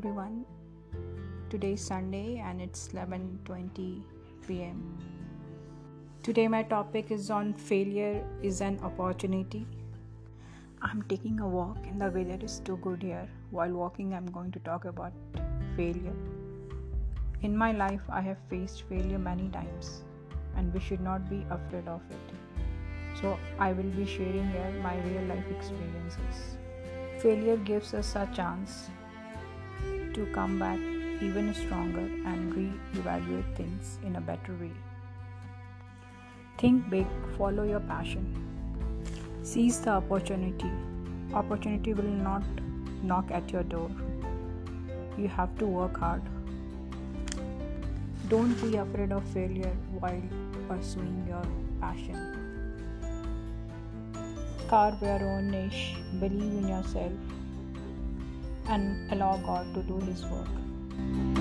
everyone. Today is Sunday and it's 11:20 p.m. Today my topic is on failure is an opportunity. I'm taking a walk and the weather is too good here. While walking, I'm going to talk about failure. In my life, I have faced failure many times and we should not be afraid of it. So I will be sharing here my real life experiences. Failure gives us a chance to come back even stronger and re-evaluate things in a better way. Think big, follow your passion. Seize the opportunity. Opportunity will not knock at your door. You have to work hard. Don't be afraid of failure while pursuing your passion. Carve your own niche, believe in yourself, and allow God to do His work.